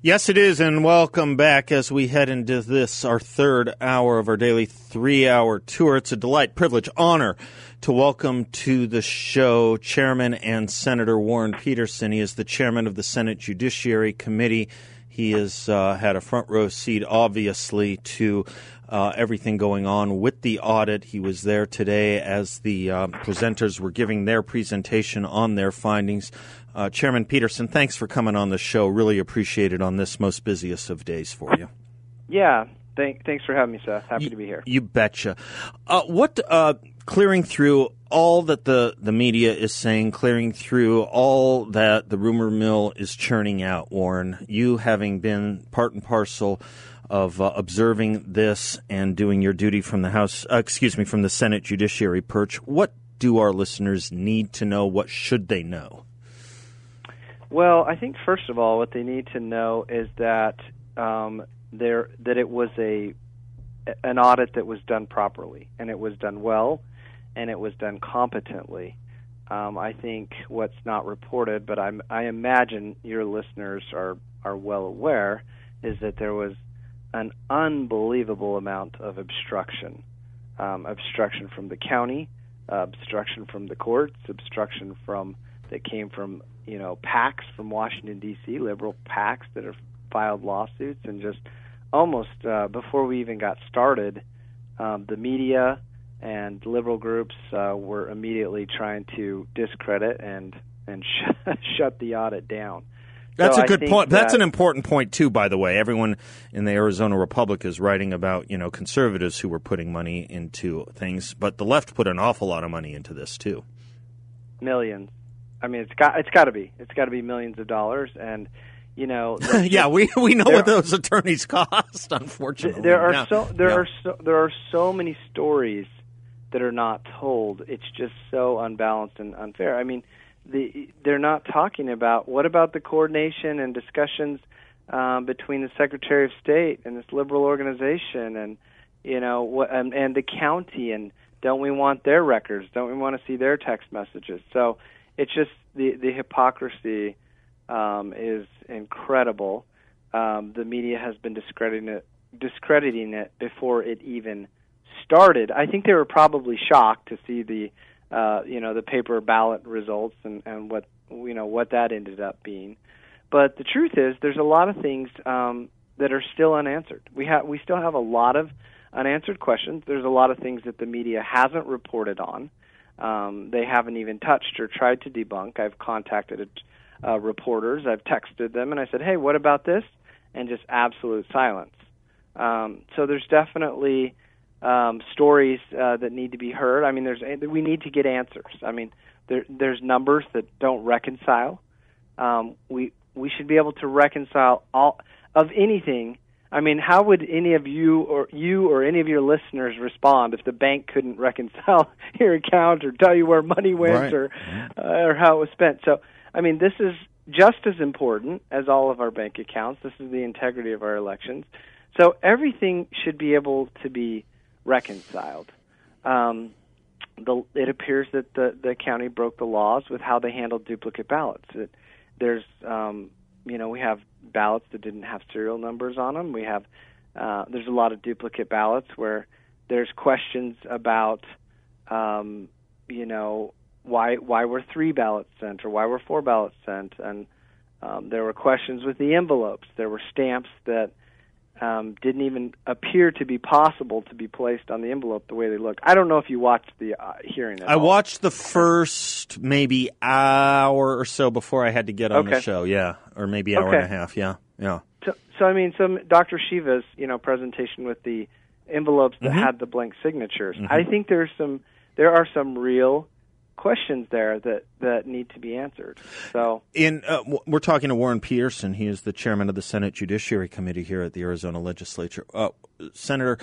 Yes, it is, and welcome back as we head into this, our third hour of our daily three-hour tour. It's a delight, privilege, honor to welcome to the show Chairman and Senator Warren Peterson. He is the chairman of the Senate Judiciary Committee. He has had a front row seat, obviously, to everything going on with the audit. He was there today as the presenters were giving their presentation on their findings. Chairman Peterson, thanks for coming on the show. Really appreciate it on this most busiest of days for you. Yeah, thanks for having me, Seth. Happy to be here. You betcha. Clearing through all that the media is saying, clearing through all that the rumor mill is churning out, Warren, you having been part and parcel of observing this and doing your duty from the from the Senate Judiciary Perch, what do our listeners need to know? What should they know? Well, I think first of all, what they need to know is that it was an audit that was done properly, and it was done well, and it was done competently. I think what's not reported, but I imagine your listeners are well aware, is that there was an unbelievable amount of obstruction from the county, obstruction from the courts, obstruction that came from PACs from Washington, D.C., liberal PACs that have filed lawsuits. And just almost before we even got started, the media and liberal groups were immediately trying to discredit and shut the audit down. That's a good point. That's an important point, too, by the way. Everyone in the Arizona Republic is writing about, conservatives who were putting money into things. But the left put an awful lot of money into this, too. Millions. I mean, it's got to be millions of dollars, and we know what those attorneys cost. Unfortunately, there are so many stories that are not told. It's just so unbalanced and unfair. I mean, they're not talking about what about the coordination and discussions between the Secretary of State and this liberal organization, and and the county, and don't we want their records? Don't we want to see their text messages? So. It's just the hypocrisy is incredible. The media has been discrediting it before it even started. I think they were probably shocked to see the paper ballot results and what that ended up being. But the truth is, there's a lot of things that are still unanswered. We still have a lot of unanswered questions. There's a lot of things that the media hasn't reported on. They haven't even touched or tried to debunk. I've contacted reporters. I've texted them, and I said, hey, what about this? And just absolute silence. So there's definitely stories that need to be heard. I mean, we need to get answers. I mean, there's numbers that don't reconcile. We should be able to reconcile all of anything. I mean, how would any of you or any of your listeners respond if the bank couldn't reconcile your account or tell you where money went or how it was spent? So, I mean, this is just as important as all of our bank accounts. This is the integrity of our elections. So everything should be able to be reconciled. It appears that the county broke the laws with how they handled duplicate ballots. We have ballots that didn't have serial numbers on them. We have there's a lot of duplicate ballots where there's questions about why were 3 ballots sent or why were 4 ballots sent, and there were questions with the envelopes. There were stamps that didn't even appear to be possible to be placed on the envelope the way they looked. I don't know if you watched the hearing. I watched the first maybe hour or so before I had to get on the show, yeah, or maybe hour and a half, yeah. So I mean, some Dr. Shiva's presentation with the envelopes that had the blank signatures. Mm-hmm. I think there are some real questions there that need to be answered. So, we're talking to Warren Peterson. He is the chairman of the Senate Judiciary Committee here at the Arizona Legislature. Senator,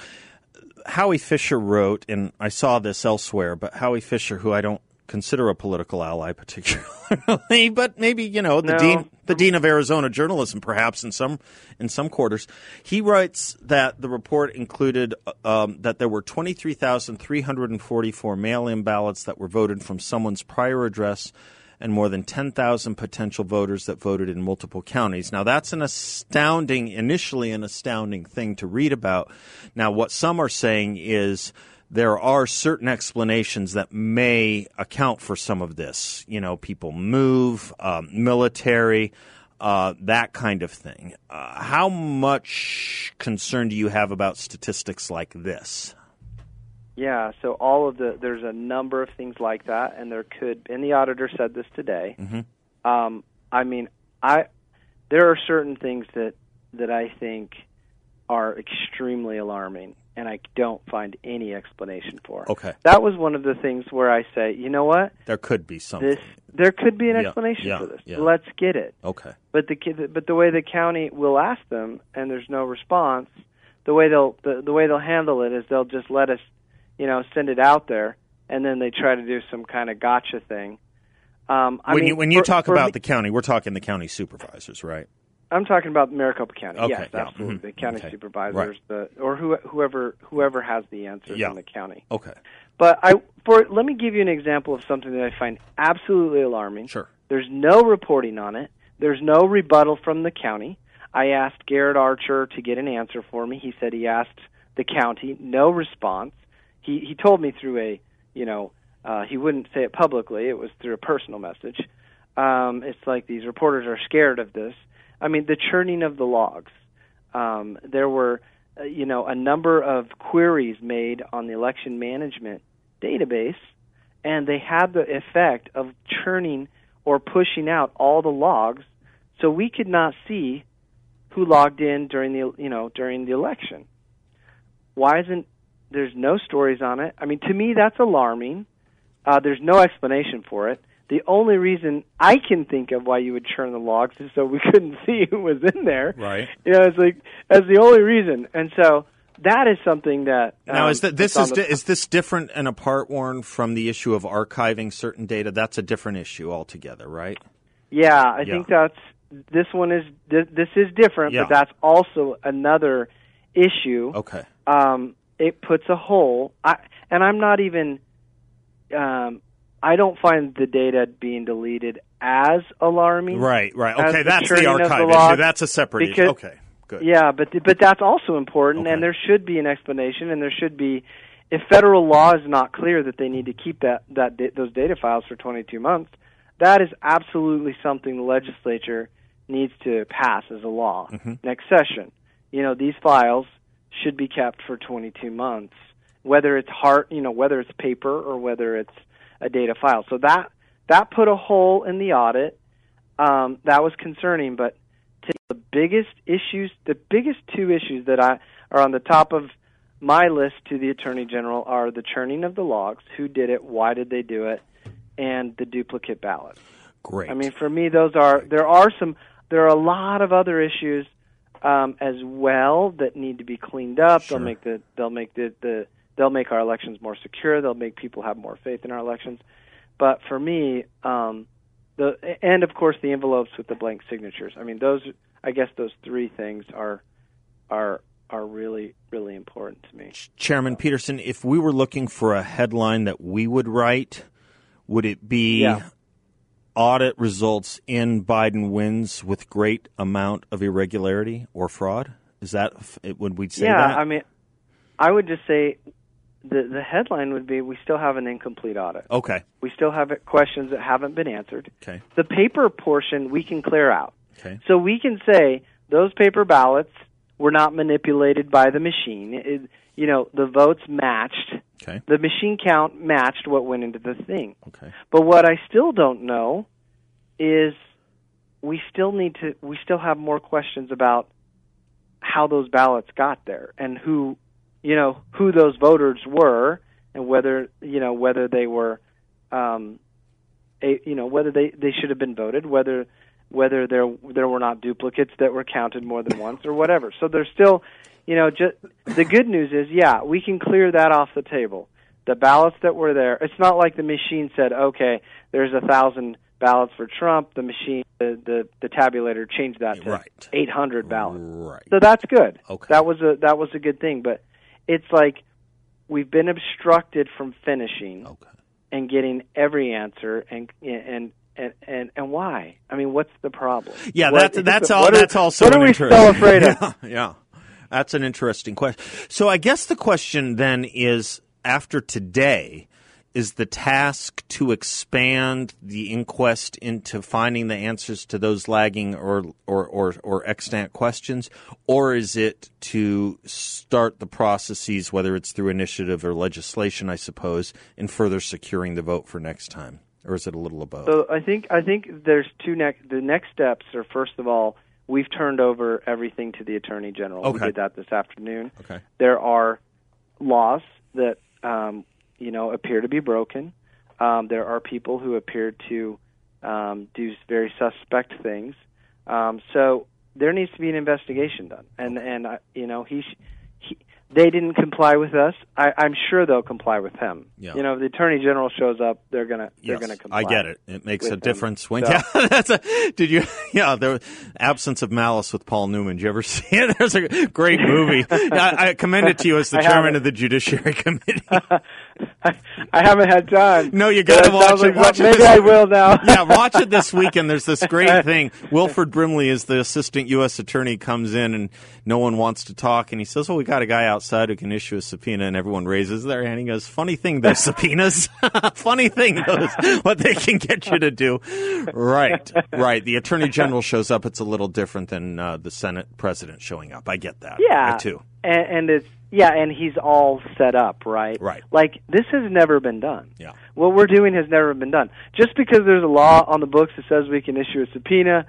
Howie Fisher wrote, and I saw this elsewhere, but Howie Fisher, who I don't consider a political ally particularly, but maybe, dean of Arizona journalism, perhaps in some quarters. He writes that the report included that there were 23,344 mail-in ballots that were voted from someone's prior address and more than 10,000 potential voters that voted in multiple counties. Now, that's initially an astounding thing to read about. Now, what some are saying is there are certain explanations that may account for some of this. People move, military, that kind of thing. How much concern do you have about statistics like this? Yeah, so there's a number of things like that, and there could, and the auditor said this today. Mm-hmm. There are certain things that I think are extremely alarming, and I don't find any explanation for. Okay. That was one of the things where I say, you know what? There could be something. There could be an explanation for this. Yeah. Let's get it. Okay. But the way the county will ask them, and there's no response, the way they'll handle it is they'll just let us, send it out there, and then they try to do some kind of gotcha thing. When you talk about the county, we're talking the county supervisors, right? I'm talking about Maricopa County. Okay, yes, absolutely. Mm-hmm. The county supervisors, right. Whoever has the answers in the county. Okay. But let me give you an example of something that I find absolutely alarming. Sure. There's no reporting on it. There's no rebuttal from the county. I asked Garrett Archer to get an answer for me. He said he asked the county, no response. He told me through a, he wouldn't say it publicly. It was through a personal message. It's like these reporters are scared of this. I mean, the churning of the logs. There were, a number of queries made on the election management database, and they had the effect of churning or pushing out all the logs, so we could not see who logged in during the election. Why isn't there's no stories on it? I mean, to me, that's alarming. There's no explanation for it. The only reason I can think of why you would churn the logs is so we couldn't see who was in there. Right. That's the only reason. And so that is something that... Now, is this different and apart, Warren, from the issue of archiving certain data? That's a different issue altogether, right? Yeah, I think that's... This is different, but that's also another issue. Okay. It puts a hole... I'm not even... I don't find the data being deleted as alarming. Right. Okay, that's the archive issue. That's a separate issue. Okay, good. Yeah, but that's also important, and there should be an explanation, and there should be, if federal law is not clear that they need to keep those data files for 22 months, that is absolutely something the legislature needs to pass as a law next session. These files should be kept for 22 months, whether it's whether it's paper or whether it's a data file. So that put a hole in the audit. That was concerning, but the biggest two issues that are on the top of my list to the Attorney General are the churning of the logs, who did it, why did they do it, and the duplicate ballot. Great. I mean, for me, there are a lot of other issues as well that need to be cleaned up. Sure. They'll make our elections more secure. They'll make people have more faith in our elections. But for me, and of course the envelopes with the blank signatures. I mean, those three things are really, really important to me. Chairman Peterson, if we were looking for a headline that we would write, would it be audit results in Biden wins with great amount of irregularity or fraud? Is that would we say that? Yeah, I mean, I would just say the headline would be, we still have an incomplete audit. Okay. We still have questions that haven't been answered. Okay. The paper portion we can clear out. Okay. So we can say those paper ballots were not manipulated by the machine. The votes matched. Okay. The machine count matched what went into the thing. Okay. But what I still don't know is we still have more questions about how those ballots got there and who those voters were, and whether they were whether they should have been voted, whether there were not duplicates that were counted more than once or whatever. So there's still, just the good news is, yeah, we can clear that off the table. The ballots that were there, it's not like the machine said, okay, there's 1,000 ballots for Trump. The machine, the tabulator changed that to 800 ballots. Right. So that's good. Okay. That was a good thing. But it's like we've been obstructed from finishing and getting every answer and why? I mean, what's the problem? Yeah, what are we so afraid of? Yeah, that's an interesting question. So I guess the question then is, after today, is the task to expand the inquest into finding the answers to those lagging or extant questions, or is it to start the processes, whether it's through initiative or legislation, I suppose, in further securing the vote for next time? Or is it a little of both? So I think there's the next steps are, first of all, we've turned over everything to the Attorney General. Okay. We did that this afternoon. Okay. There are laws that appear to be broken. There are people who appear to do very suspect things. So there needs to be an investigation done. They didn't comply with us. I'm sure they'll comply with him. Yeah. If the Attorney General shows up, they're gonna comply. I get it. It makes a difference when the Absence of Malice with Paul Newman. Did you ever see it? There's a great movie. I commend it to you as the chairman of the Judiciary Committee. I haven't had time. No, you got to watch it. I will now. Yeah, watch it this weekend. There's this great thing. Wilford Brimley is the assistant U.S. attorney, comes in, and no one wants to talk. And he says, well, we got a guy outside who can issue a subpoena. And everyone raises their hand. He goes, funny thing, those subpoenas. Funny thing, those, what they can get you to do. Right. The Attorney General shows up. It's a little different than the Senate president showing up. I get that. Yeah. I too. And it's. Yeah, and he's all set up, right? Right. Like, this has never been done. Yeah. What we're doing has never been done. Just because there's a law on the books that says we can issue a subpoena,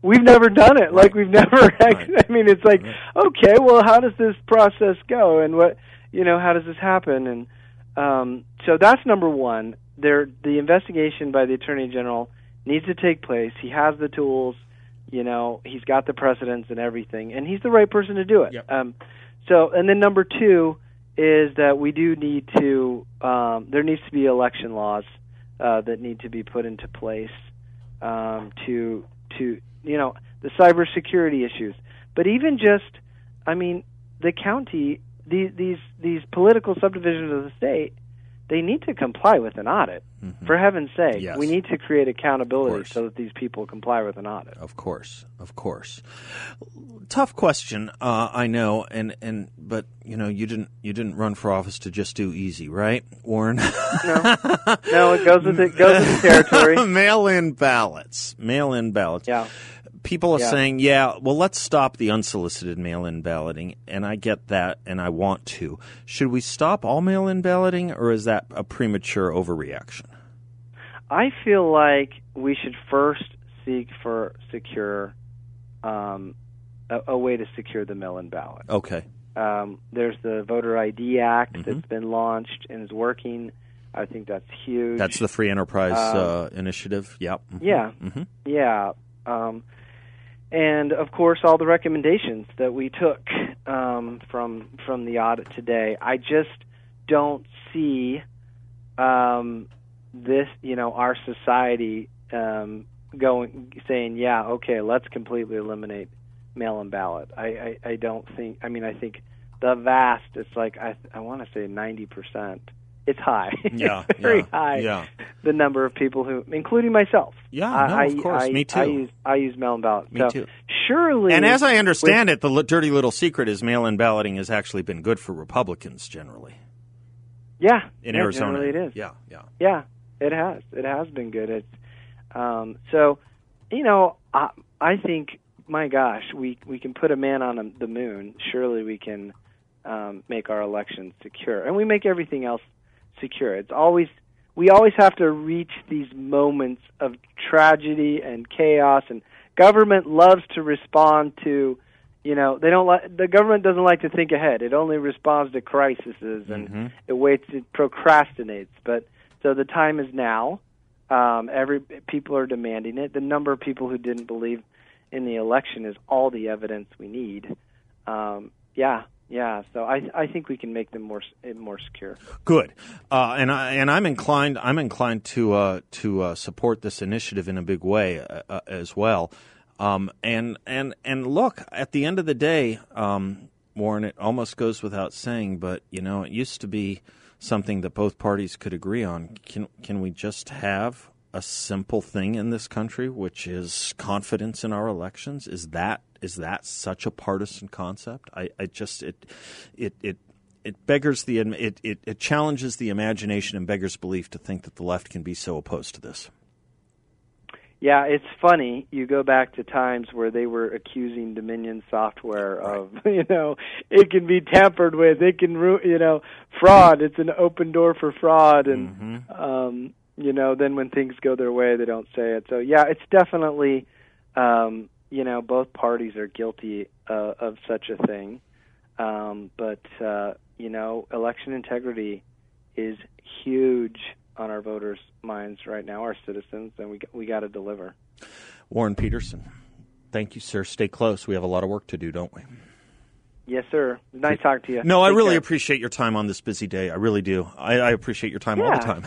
we've never done it. Right. Like, we've never... I mean, it's like, okay, well, how does this process go? And what, how does this happen? And so that's number one. The investigation by the Attorney General needs to take place. He has the tools, he's got the precedents and everything, and he's the right person to do it. Yep. So, and then number two is that we do need to, there needs to be election laws that need to be put into place to the cybersecurity issues. But even just, the county, these political subdivisions of the state, they need to comply with an audit. Mm-hmm. For heaven's sake, yes. We need to create accountability so that these people comply with an audit. Of course. Tough question, I know, but you didn't run for office to just do easy, right, Warren? No, it goes with the territory. Mail-in ballots. Yeah. People are saying, let's stop the unsolicited mail-in balloting, and I get that, and I want to. Should we stop all mail-in balloting, or is that a premature overreaction? I feel like we should first seek for a way to secure the mail-in ballot. Okay. There's the Voter ID Act that's been launched and is working. I think that's huge. That's the Free Enterprise Initiative. Yep. Mm-hmm. Yeah. Mm-hmm. Yeah. And, of course, all the recommendations that we took from the audit today. I just don't see this, our society saying, let's completely eliminate mail-in ballot. I don't think, I think the vast, it's like, I want to say 90%. It's high. Yeah, it's very high. Yeah. The number of people who, including myself. Yeah, of course. Me too. I use mail-in ballot. Me too. Surely. And as I understand it, the dirty little secret is mail-in balloting has actually been good for Republicans generally. Yeah. In Arizona, generally it is. Yeah, yeah. Yeah, it has. It has been good. It's, I think, my gosh, we can put a man on the moon. Surely we can make our elections secure, and we make everything else secure. It's always, we always have to reach these moments of tragedy and chaos, and government loves to respond to, the government doesn't like to think ahead. It only responds to crises and it waits, it procrastinates. But so the time is now. People are demanding it. The number of people who didn't believe in the election is all the evidence we need. So I think we can make them more secure. Good, and I'm inclined to support this initiative in a big way as well. And look, at the end of the day, Warren, it almost goes without saying, but you know, it used to be something that both parties could agree on. Can we just have a simple thing in this country, which is confidence in our elections? Is that such a partisan concept? It challenges the imagination and beggars belief to think that the left can be so opposed to this. Yeah, it's funny. You go back to times where they were accusing Dominion software of, it can be tampered with, it can fraud. It's an open door for fraud, and then when things go their way, they don't say it. So yeah, it's definitely. Both parties are guilty of such a thing. But election integrity is huge on our voters' minds right now, our citizens, and we got to deliver. Warren Peterson, thank you, sir. Stay close. We have a lot of work to do, don't we? Yes, sir. Nice talking to you. No, I really appreciate your time on this busy day. I really do. I appreciate your time all the time.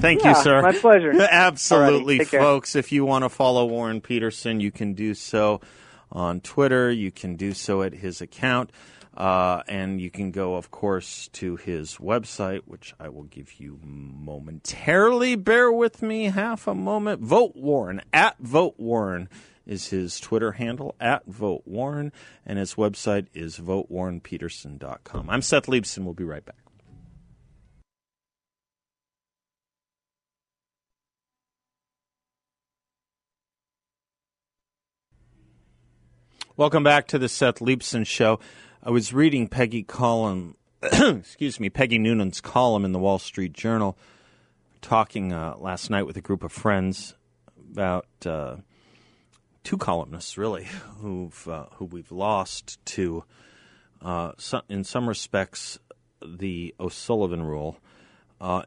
Thank you, sir. My pleasure. Absolutely, folks. Care. If you want to follow Warren Peterson, you can do so on Twitter. You can do so at his account. And you can go, of course, to his website, which I will give you momentarily. Bear with me half a moment. Vote Warren, at Vote Warren is his Twitter handle, at Vote Warren, and his website is votewarrenpeterson.com. I'm Seth Liebson. We'll be right back. Welcome back to the Seth Liebson Show. I was reading Peggy Noonan's column in the Wall Street Journal, talking last night with a group of friends about two columnists, really, who we've lost to, in some respects, the O'Sullivan rule,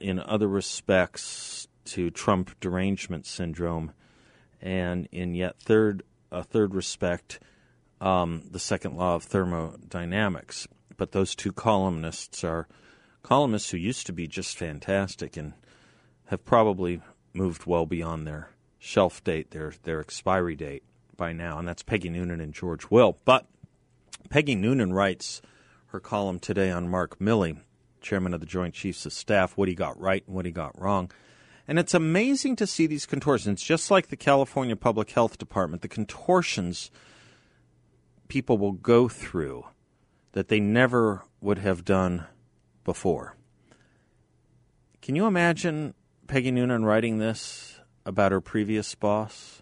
in other respects, to Trump derangement syndrome, and in yet a third respect, the second law of thermodynamics. But those two columnists are columnists who used to be just fantastic and have probably moved well beyond their shelf date, their expiry date by now, and that's Peggy Noonan and George Will. But Peggy Noonan writes her column today on Mark Milley, chairman of the Joint Chiefs of Staff, what he got right and what he got wrong. And it's amazing to see these contortions, just like the California Public Health Department, the contortions people will go through that they never would have done before. Can you imagine Peggy Noonan writing this about her previous boss?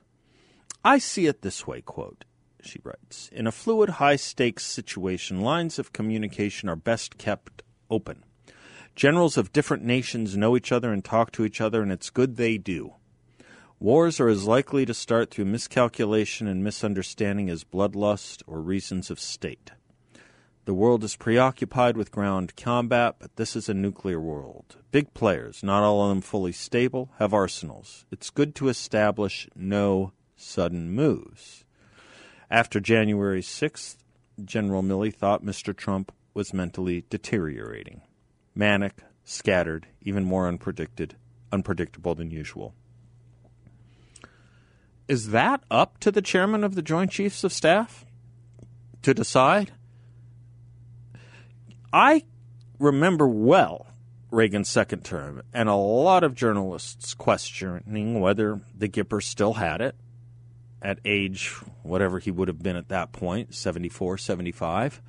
"I see it this way," quote, she writes, "in a fluid, high-stakes situation, lines of communication are best kept open. Generals of different nations know each other and talk to each other, and it's good they do. Wars are as likely to start through miscalculation and misunderstanding as bloodlust or reasons of state. The world is preoccupied with ground combat, but this is a nuclear world. Big players, not all of them fully stable, have arsenals. It's good to establish no sudden moves. After January 6th, General Milley thought Mr. Trump was mentally deteriorating. Manic, scattered, even more unpredictable than usual." Is that up to the chairman of the Joint Chiefs of Staff to decide? I remember well Reagan's second term and a lot of journalists questioning whether the Gipper still had it at age whatever he would have been at that point, 74, 75.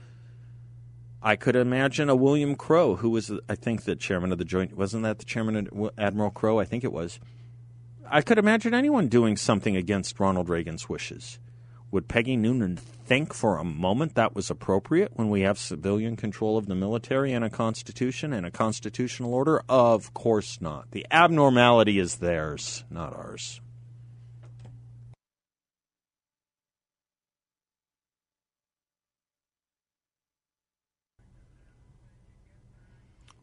I could imagine a William Crowe, who was, I think, the chairman of the Joint – wasn't that the chairman, Admiral Crowe? I think it was. I could imagine anyone doing something against Ronald Reagan's wishes. Would Peggy Noonan think for a moment that was appropriate when we have civilian control of the military and a constitution and a constitutional order? Of course not. The abnormality is theirs, not ours.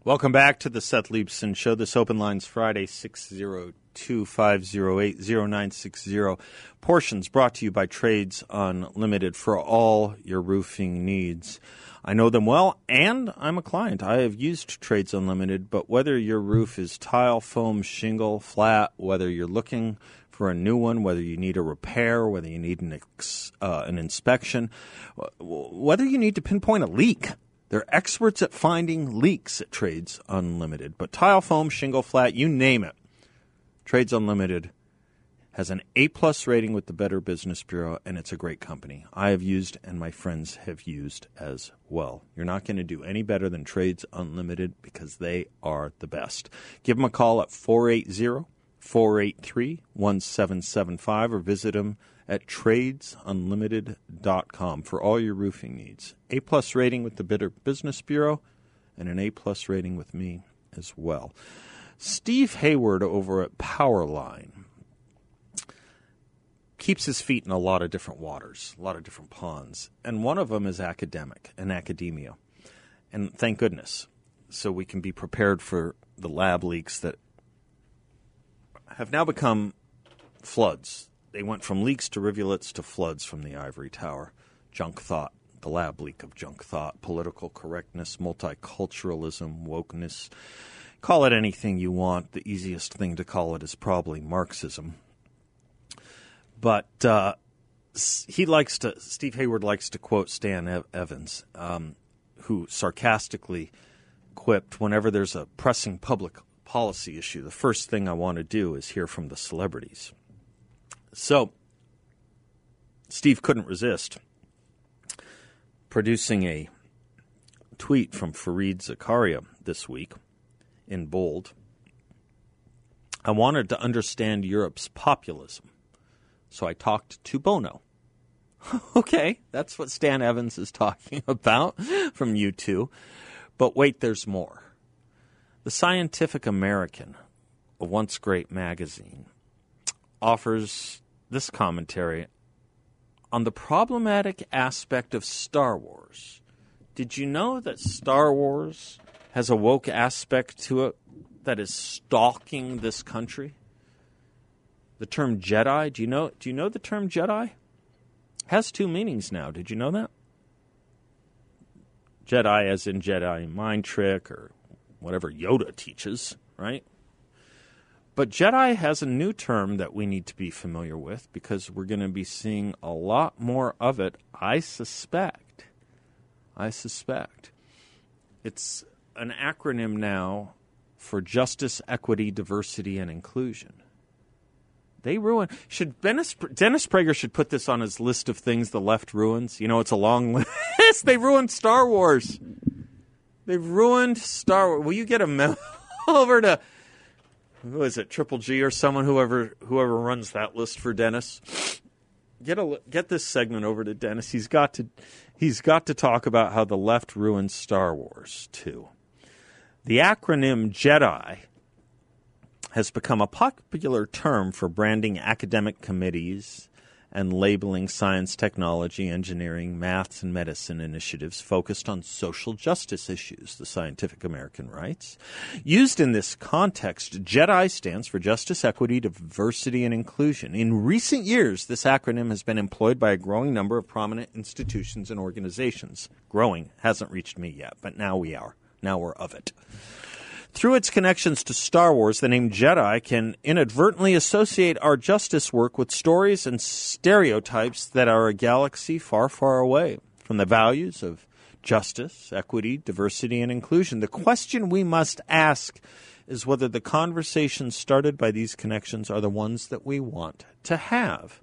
Welcome back to the Seth Liebson Show. This open line's Friday, 602. 882-508-0960. Portions brought to you by Trades Unlimited for all your roofing needs. I know them well, and I'm a client. I have used Trades Unlimited, but whether your roof is tile, foam, shingle, flat, whether you're looking for a new one, whether you need a repair, whether you need an inspection, whether you need to pinpoint a leak, they're experts at finding leaks at Trades Unlimited. But tile, foam, shingle, flat, you name it, Trades Unlimited has an A-plus rating with the Better Business Bureau, and it's a great company. I have used and my friends have used as well. You're not going to do any better than Trades Unlimited because they are the best. Give them a call at 480-483-1775 or visit them at tradesunlimited.com for all your roofing needs. A-plus rating with the Better Business Bureau and an A-plus rating with me as well. Steve Hayward over at Powerline keeps his feet in a lot of different waters, a lot of different ponds. And one of them is academia. And thank goodness. So we can be prepared for the lab leaks that have now become floods. They went from leaks to rivulets to floods from the ivory tower. Junk thought, the lab leak of junk thought, political correctness, multiculturalism, wokeness. Call it anything you want. The easiest thing to call it is probably Marxism. But Steve Hayward likes to quote Stan Evans, who sarcastically quipped, whenever there's a pressing public policy issue, the first thing I want to do is hear from the celebrities. So Steve couldn't resist producing a tweet from Fareed Zakaria this week in bold. I wanted to understand Europe's populism. So I talked to Bono. Okay, that's what Stan Evans is talking about from U2. But wait, there's more. The Scientific American, a once great magazine, offers this commentary on the problematic aspect of Star Wars. Did you know that Star Wars has a woke aspect to it that is stalking this country? The term Jedi, do you know the term Jedi? Has two meanings now. Did you know that? Jedi as in Jedi mind trick or whatever Yoda teaches, right? But Jedi has a new term that we need to be familiar with because we're going to be seeing a lot more of it, I suspect. It's an acronym now for Justice, Equity, Diversity, and Inclusion. They ruin. Dennis Prager should put this on his list of things the left ruins. You know, it's a long list. They ruined Star Wars. They've ruined Star Wars. Will you get a memo over to, who is it, Triple G or someone, whoever runs that list for Dennis? Get this segment over to Dennis. He's got to talk about how the left ruined Star Wars too. The acronym JEDI has become a popular term for branding academic committees and labeling science, technology, engineering, maths, and medicine initiatives focused on social justice issues, the Scientific American writes. Used in this context, JEDI stands for Justice, Equity, Diversity, and Inclusion. In recent years, this acronym has been employed by a growing number of prominent institutions and organizations. Growing hasn't reached me yet, but now we are. Now we're of it. Through its connections to Star Wars, the name Jedi can inadvertently associate our justice work with stories and stereotypes that are a galaxy far, far away from the values of justice, equity, diversity, and inclusion. The question we must ask is whether the conversations started by these connections are the ones that we want to have.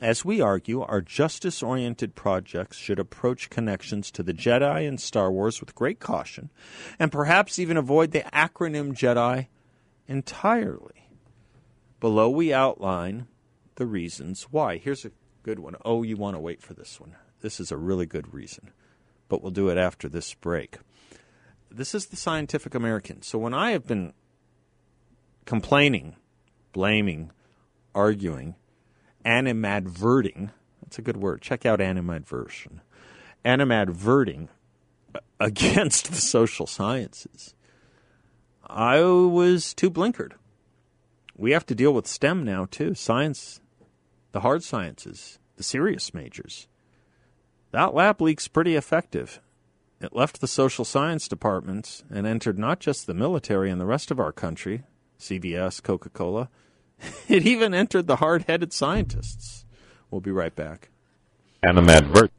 As we argue, our justice-oriented projects should approach connections to the Jedi and Star Wars with great caution and perhaps even avoid the acronym Jedi entirely. Below, we outline the reasons why. Here's a good one. Oh, you want to wait for this one. This is a really good reason, but we'll do it after this break. This is the Scientific American. So when I have been complaining, blaming, arguing, animadverting, that's a good word. Check out animadversion. Animadverting against the social sciences. I was too blinkered. we have to deal with STEM now, too. Science, the hard sciences, the serious majors. That lap leak's pretty effective. It left the social science departments and entered not just the military and the rest of our country, CVS, Coca-Cola. It even entered the hard-headed scientists. We'll be right back. And an advert.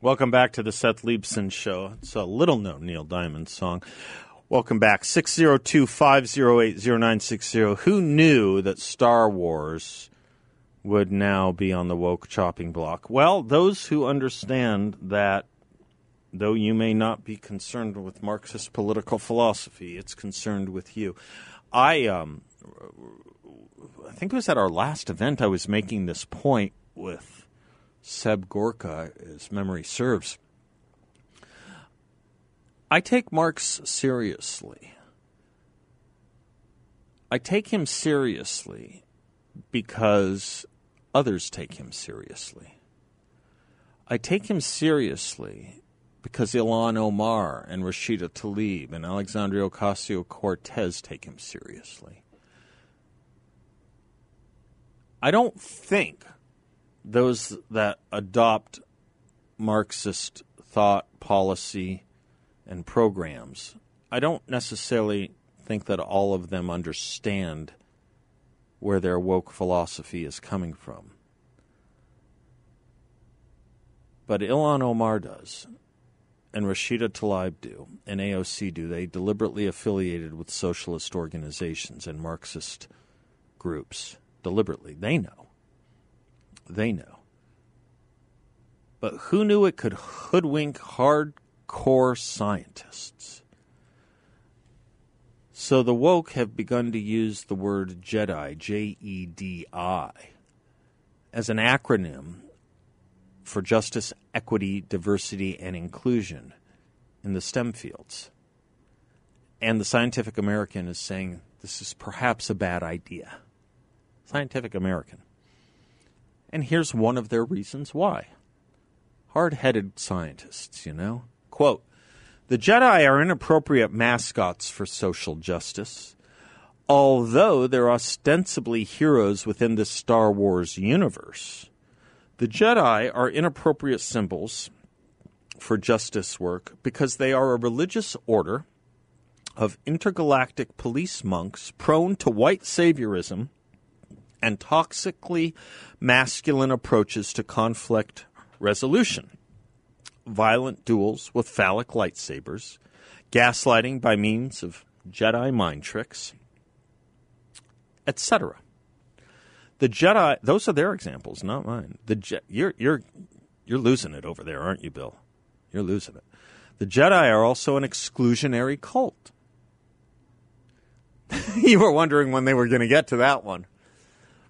Welcome back to the Seth Leibson Show. It's a little-known Neil Diamond song. Welcome back. 602-508-0960. Who knew that Star Wars would now be on the woke chopping block? Well, those who understand that, though you may not be concerned with Marxist political philosophy, it's concerned with you. I think it was at our last event I was making this point with Seb Gorka, as memory serves. I take Marx seriously. I take him seriously because others take him seriously. I take him seriously because Ilhan Omar and Rashida Tlaib and Alexandria Ocasio-Cortez take him seriously. I don't think those that adopt Marxist thought, policy, and programs, I don't necessarily think that all of them understand where their woke philosophy is coming from. But Ilhan Omar does, and Rashida Tlaib do, and AOC do. They deliberately affiliated with socialist organizations and Marxist groups. Deliberately. They know. They know. But who knew it could hoodwink hardcore scientists? So the woke have begun to use the word Jedi, Jedi, as an acronym for justice, equity, diversity, and inclusion in the STEM fields. And the Scientific American is saying this is perhaps a bad idea. Scientific American. And here's one of their reasons why. Hard-headed scientists, you know. Quote, the Jedi are inappropriate mascots for social justice, although they're ostensibly heroes within the Star Wars universe. The Jedi are inappropriate symbols for justice work because they are a religious order of intergalactic police monks prone to white saviorism and toxically masculine approaches to conflict resolution, violent duels with phallic lightsabers, gaslighting by means of Jedi mind tricks, etc. The Jedi, those are their examples, not mine. You're losing it over there, aren't you, Bill? You're losing it. The Jedi are also an exclusionary cult. You were wondering when they were going to get to that one.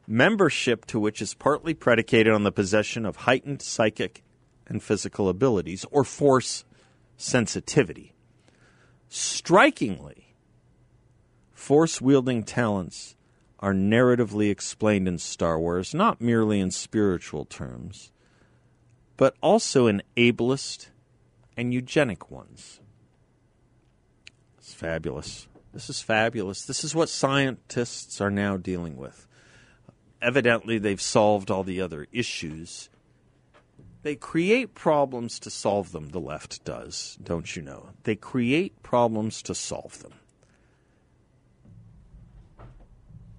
Membership to which is partly predicated on the possession of heightened psychic and physical abilities or force sensitivity. Strikingly, force-wielding talents are narratively explained in Star Wars, not merely in spiritual terms, but also in ableist and eugenic ones. It's fabulous. This is fabulous. This is what scientists are now dealing with. Evidently, they've solved all the other issues. They create problems to solve them, the left does, don't you know? They create problems to solve them.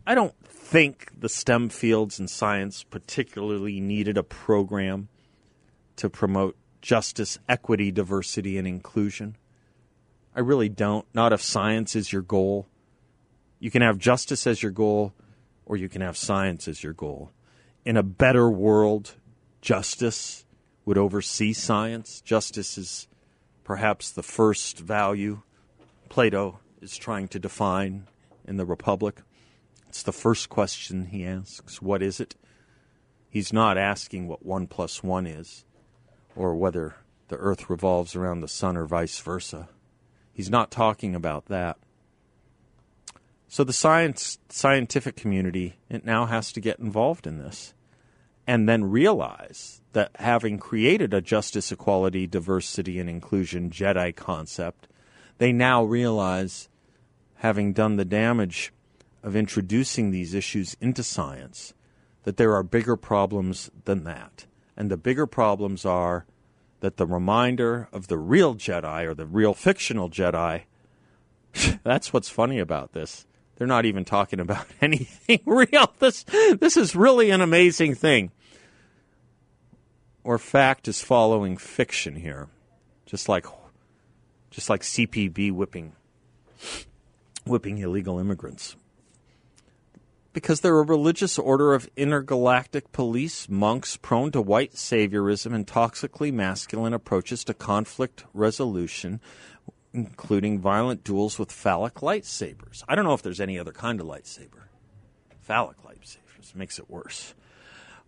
I don't think the STEM fields and science particularly needed a program to promote justice, equity, diversity, and inclusion. I really don't. Not if science is your goal. You can have justice as your goal, or you can have science as your goal. In a better world, justice would oversee science. Justice is perhaps the first value Plato is trying to define in the Republic. It's the first question he asks. What is it? He's not asking what 1 plus 1 is or whether the earth revolves around the sun or vice versa. He's not talking about that. So the scientific community, it now has to get involved in this. and then realize that having created a justice, equality, diversity, and inclusion Jedi concept, they now realize, having done the damage of introducing these issues into science, that there are bigger problems than that. And the bigger problems are that the reminder of the real Jedi, or the real fictional Jedi, that's what's funny about this. They're not even talking about anything real. This is really an amazing thing. Or fact is following fiction here, just like CPB whipping illegal immigrants. Because they're a religious order of intergalactic police monks prone to white saviorism and toxically masculine approaches to conflict resolution, including violent duels with phallic lightsabers. I don't know if there's any other kind of lightsaber. Phallic lightsabers makes it worse.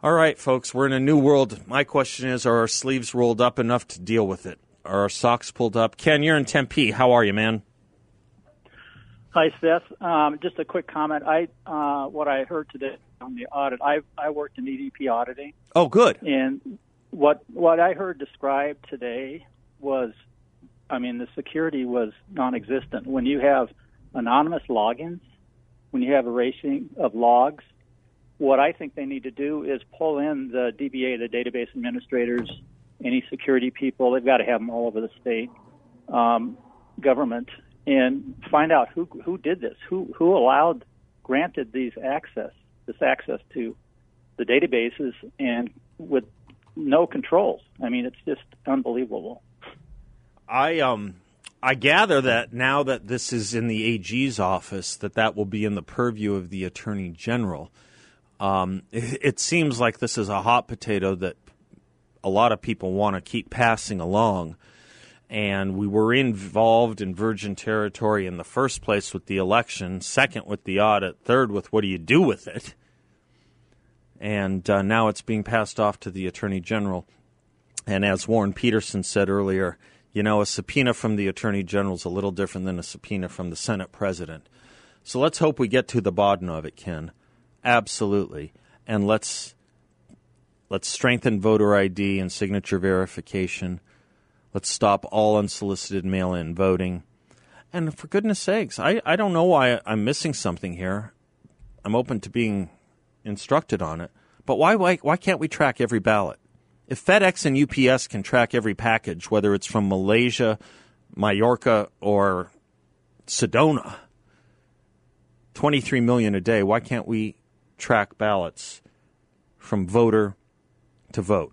All right, folks, we're in a new world. My question is, are our sleeves rolled up enough to deal with it? Are our socks pulled up? Ken, you're in Tempe. How are you, man? Hi, Seth. Just a quick comment. What I heard today on the audit, I worked in EDP auditing. Oh, good. And what I heard described today was, I mean, the security was non-existent. When you have anonymous logins, when you have erasing of logs, what I think they need to do is pull in the DBA, the database administrators, any security people. They've got to have them all over the state government. And find out who did this, who granted this access to the databases, and with no controls. I mean, it's just unbelievable. I gather that now that this is in the AG's office, that will be in the purview of the Attorney General. It seems like this is a hot potato that a lot of people want to keep passing along. And we were involved in virgin territory in the first place with the election, second with the audit, third with what do you do with it? And now it's being passed off to the Attorney General. And as Warren Peterson said earlier, you know, a subpoena from the Attorney General is a little different than a subpoena from the Senate President. So let's hope we get to the bottom of it, Ken. Absolutely. And let's strengthen voter ID and signature verification. Let's stop all unsolicited mail-in voting. And for goodness sakes, I don't know why I'm missing something here. I'm open to being instructed on it. But why can't we track every ballot? If FedEx and UPS can track every package, whether it's from Malaysia, Mallorca, or Sedona, 23 million a day, why can't we track ballots from voter to vote?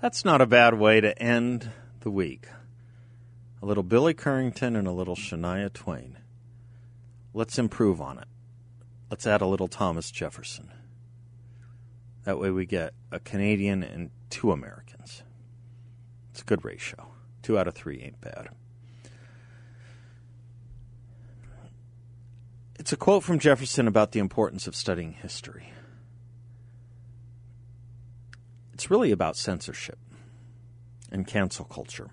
That's not a bad way to end the week. A little Billy Currington and a little Shania Twain. Let's improve on it. Let's add a little Thomas Jefferson. That way we get a Canadian and two Americans. It's a good ratio. 2 out of 3 ain't bad. It's a quote from Jefferson about the importance of studying history. It's really about censorship and cancel culture.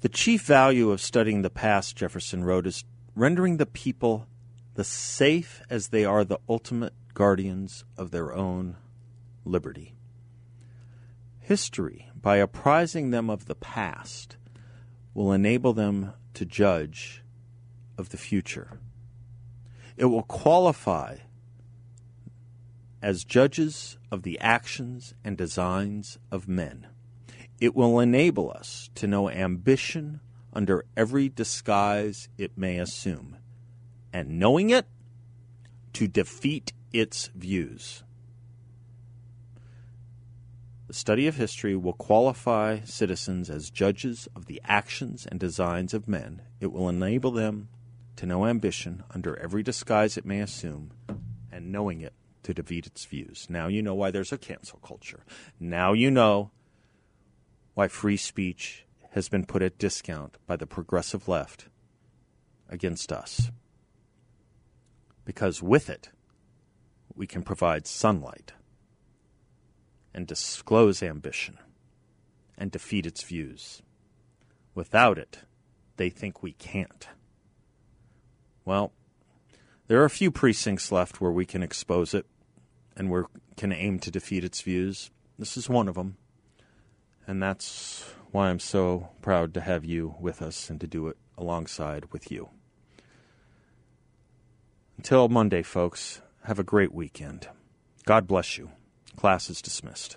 The chief value of studying the past, Jefferson wrote, is rendering the people the safe as they are the ultimate guardians of their own liberty. History, by apprising them of the past, will enable them to judge of the future. It will qualify as judges of the actions and designs of men. It will enable us to know ambition under every disguise it may assume, and knowing it, to defeat its views. The study of history will qualify citizens as judges of the actions and designs of men. It will enable them to know ambition under every disguise it may assume, and knowing it, to defeat its views. Now you know why there's a cancel culture. Now you know why free speech has been put at discount by the progressive left against us. because with it, we can provide sunlight and disclose ambition and defeat its views. Without it, they think we can't. Well, there are a few precincts left where we can expose it and we can aim to defeat its views. This is one of them. And that's why I'm so proud to have you with us and to do it alongside with you. Until Monday, folks, have a great weekend. God bless you. Class is dismissed.